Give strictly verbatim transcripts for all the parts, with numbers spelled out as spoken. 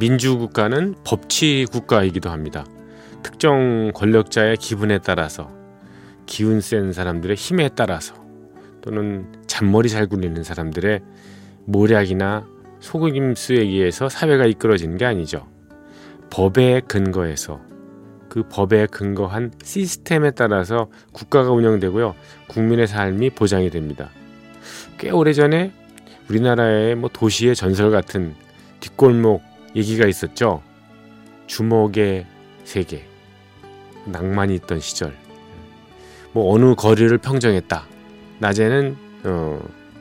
민주국가는 법치 국가이기도 합니다. 특정 권력자의 기분에 따라서, 기운 센 사람들의 힘에 따라서, 또는 잔머리 잘 굴리는 사람들의 모략이나 속임수에 의해서 사회가 이끌어지는 게 아니죠. 법에 근거해서, 그 법에 근거한 시스템에 따라서 국가가 운영되고요, 국민의 삶이 보장이 됩니다. 꽤 오래전에 우리나라의 뭐 도시의 전설 같은 뒷골목 얘기가 있었죠. 주먹의 세계, 낭만이 있던 시절. 뭐 어느 거리를 평정했다, 낮에는 어,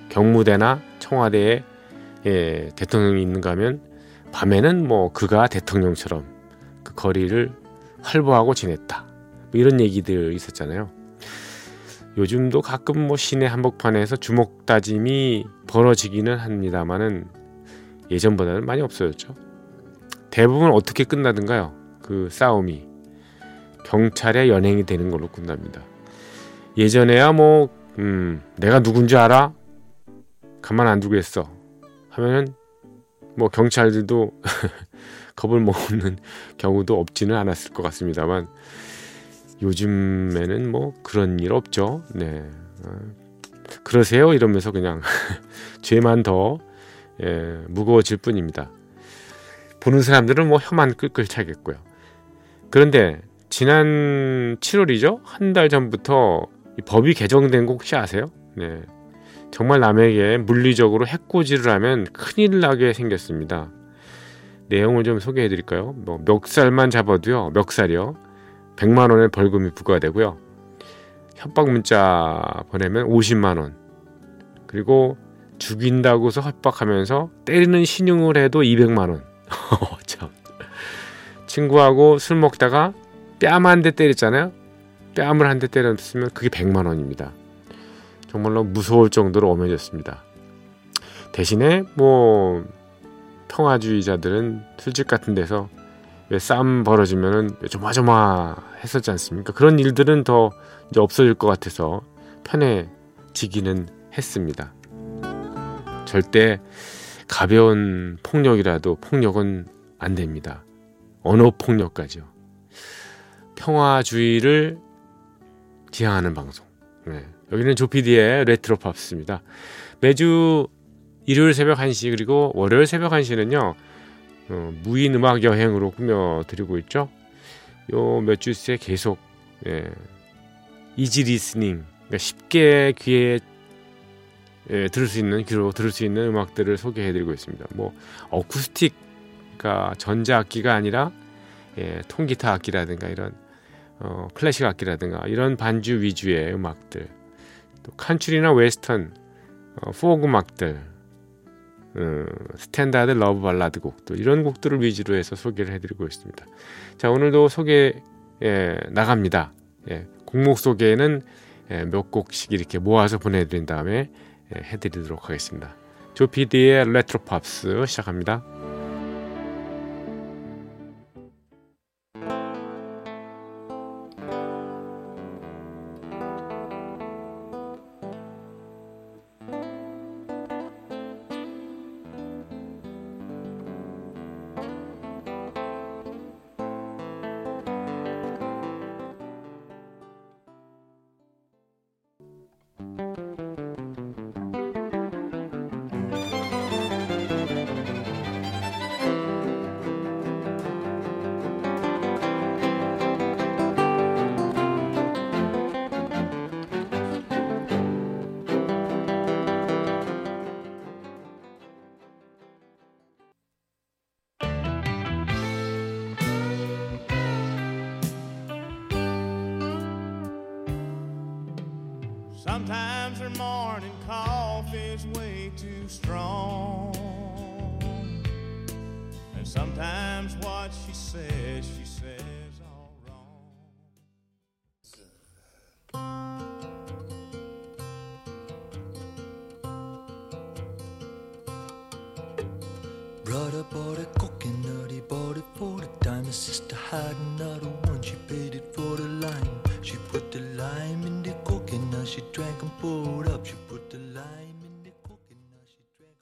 경무대나 청와대에 예, 대통령이 있는가 하면 밤에는 뭐 그가 대통령처럼 그 거리를 활보하고 지냈다, 뭐 이런 얘기들 있었잖아요. 요즘도 가끔 뭐 시내 한복판에서 주먹 다짐이 벌어지기는 합니다만은 예전보다는 많이 없어졌죠. 대부분 어떻게 끝나든가요, 그 싸움이 경찰의 연행이 되는 걸로 끝납니다. 예전에야 뭐 음, 내가 누군지 알아? 가만 안 두겠어 하면은 뭐 경찰들도 겁을 먹는 경우도 없지는 않았을 것 같습니다만, 요즘에는 뭐 그런 일 없죠. 네, 그러세요 이러면서 그냥 죄만 더 예, 무거워질 뿐입니다. 보는 사람들은 뭐 혀만 끌끌 차겠고요. 그런데 지난 칠월이죠? 한 달 전부터 이 법이 개정된 거 혹시 아세요? 네, 정말 남에게 물리적으로 해코지를 하면 큰일 나게 생겼습니다. 내용을 좀 소개해드릴까요? 뭐 멱살만 잡아도요, 멱살이요, 백만 원의 벌금이 부과되고요, 협박 문자 보내면 오십만 원, 그리고 죽인다고서 협박하면서 때리는 신용을 해도 이백만 원. 참. 친구하고 술 먹다가 뺨 한 대 때렸잖아요. 뺨을 한 대 때렸으면 그게 백만 원입니다. 정말로 무서울 정도로 엄해졌습니다. 대신에 뭐 평화주의자들은 술집 같은 데서 왜 싸움 벌어지면은 조마조마 했었지 않습니까? 그런 일들은 더 이제 없어질 것 같아서 편해지기는 했습니다. 절대 가벼운 폭력이라도 폭력은 안 됩니다. 언어폭력까지요. 평화주의를 지향하는 방송. 네. 여기는 조피디의 레트로 팝스입니다. 매주 일요일 새벽 한 시 그리고 월요일 새벽 한 시는요 어, 무인 음악 여행으로 꾸며드리고 있죠. 요 몇 주째 계속 예, 이지 리스닝, 그러니까 쉽게 귀에 예, 들을 수 있는, 귀로 들을 수 있는 음악들을 소개해드리고 있습니다. 뭐 어쿠스틱, 그러니까 전자악기가 아니라 예, 통기타 악기라든가 이런 어, 클래식 악기라든가 이런 반주 위주의 음악들, 또 칸츄리나 웨스턴, 어, 포그 음악들, 음, 스탠다드 러브 발라드 곡들, 이런 곡들을 위주로 해서 소개를 해드리고 있습니다. 자, 오늘도 소개 예, 나갑니다. 예, 곡목 소개는 예, 몇 곡씩 이렇게 모아서 보내드린 다음에 예, 해드리도록 하겠습니다. 조피디의 레트로 팝스 시작합니다. Sometimes her morning coffee's way too strong. And sometimes what she says, she says all wrong. Brother bought a coconut, he bought it for the dime. His sister had another one, she paid it for the lime. She put the lime in the coconut, she drank and pulled up. She put the lime in the coconut, she drank and pulled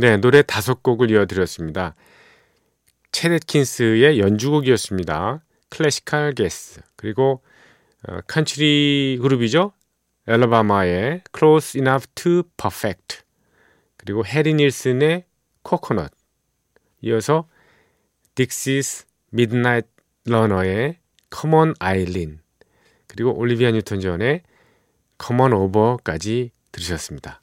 네, 노래 다섯 곡을 이어드렸습니다. 챗 애킨스의 연주곡이었습니다. 클래시컬 게스, 그리고 어, 칸트리 그룹이죠. 엘라바마의 Close Enough to Perfect, 그리고 해리 닐슨의 코코넛, 이어서 딕시스 미드나잇 러너의 Come on Eileen, 그리고 올리비아 뉴턴 존의 Come on Over까지 들으셨습니다.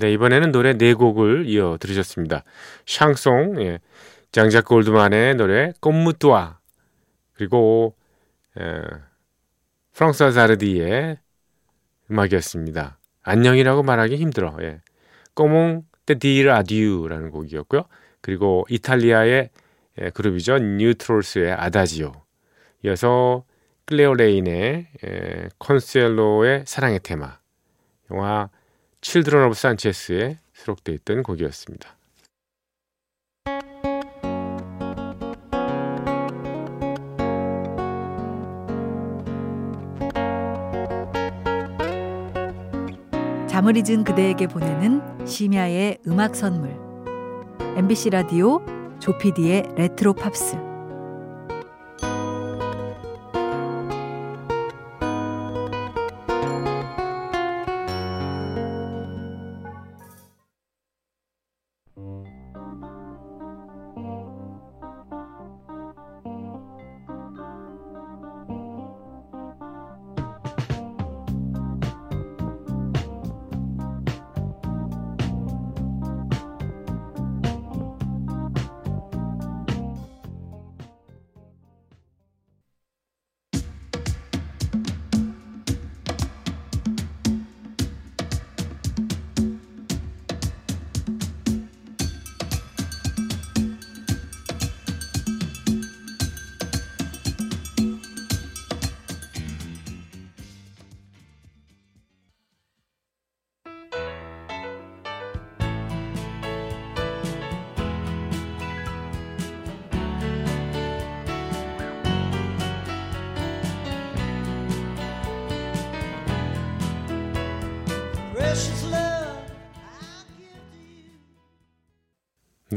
네, 이번에는 노래 네 곡을 이어 들으셨습니다. 샹송, 예, 장작 골드만의 노래 꽃무뚜아, 그리고 예, 프랑스와 자르디의 음악이었습니다. 안녕이라고 말하기 힘들어. 예, 꼬몽 데 디르 아듀라는 곡이었고요. 그리고 이탈리아의 예, 그룹이죠, 뉴트롤스의 아다지오, 이어서 클레오레인의 예, 콘셀로의 사랑의 테마, 영화 Children of Sanchez에 수록되어 있던 곡이었습니다. 잠을 잊은 그대에게 보내는 심야의 음악 선물, 엠비씨 라디오 조피디의 레트로 팝스.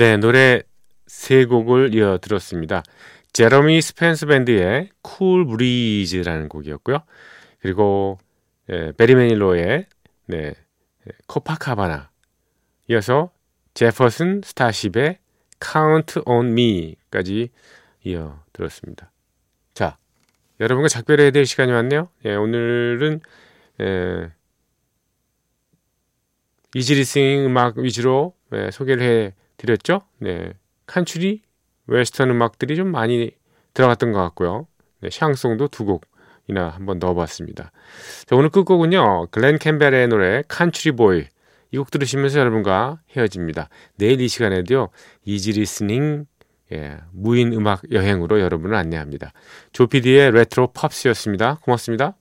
네, 노래 세 곡을 이어 들었습니다. 제러미 스펜스 밴드의 쿨 브리즈라는 곡이었고요. 그리고 예, 베리 매닐로의 네, 코파카바나, 이어서 제퍼슨 스타쉽의 Count on Me까지 이어 들었습니다. 자, 여러분과 작별해야 될 시간이 왔네요. 예, 오늘은 예, 이지리싱 음악 위주로 예, 소개를 해드렸죠. 네, 칸츄리, 웨스턴 음악들이 좀 많이 들어갔던 것 같고요. 네, 샹송도 두 곡이나 한번 넣어봤습니다. 자, 오늘 끝곡은요, 글렌 캠벨의 노래 칸츄리 보이, 이 곡 들으시면서 여러분과 헤어집니다. 내일 이 시간에도요, 이지 리스닝 예, 무인 음악 여행으로 여러분을 안내합니다. 조피디의 레트로 팝스였습니다. 고맙습니다.